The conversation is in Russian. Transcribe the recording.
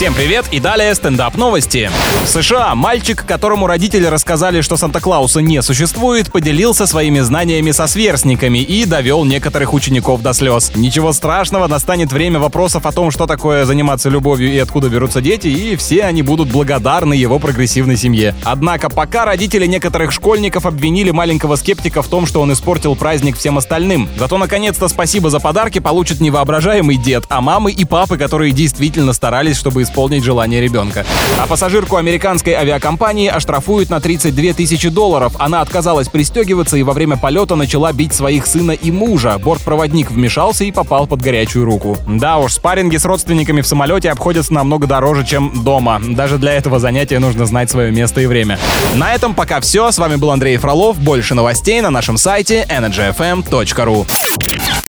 Всем привет и далее стендап-новости. В США мальчик, которому родители рассказали, что Санта-Клауса не существует, поделился своими знаниями со сверстниками и довел некоторых учеников до слез. Ничего страшного, настанет время вопросов о том, что такое заниматься любовью и откуда берутся дети, и все они будут благодарны его прогрессивной семье. Однако пока родители некоторых школьников обвинили маленького скептика в том, что он испортил праздник всем остальным. Зато наконец-то спасибо за подарки получит невоображаемый дед, а мамы и папы, которые действительно старались, чтобы исполнить желание ребенка. А пассажирку американской авиакомпании оштрафуют на $32 тысячи. Она отказалась пристегиваться и во время полета начала бить своих сына и мужа. Бортпроводник вмешался и попал под горячую руку. Да уж, спарринги с родственниками в самолете обходятся намного дороже, чем дома. Даже для этого занятия нужно знать свое место и время. На этом пока все. С вами был Андрей Фролов. Больше новостей на нашем сайте energyfm.ru.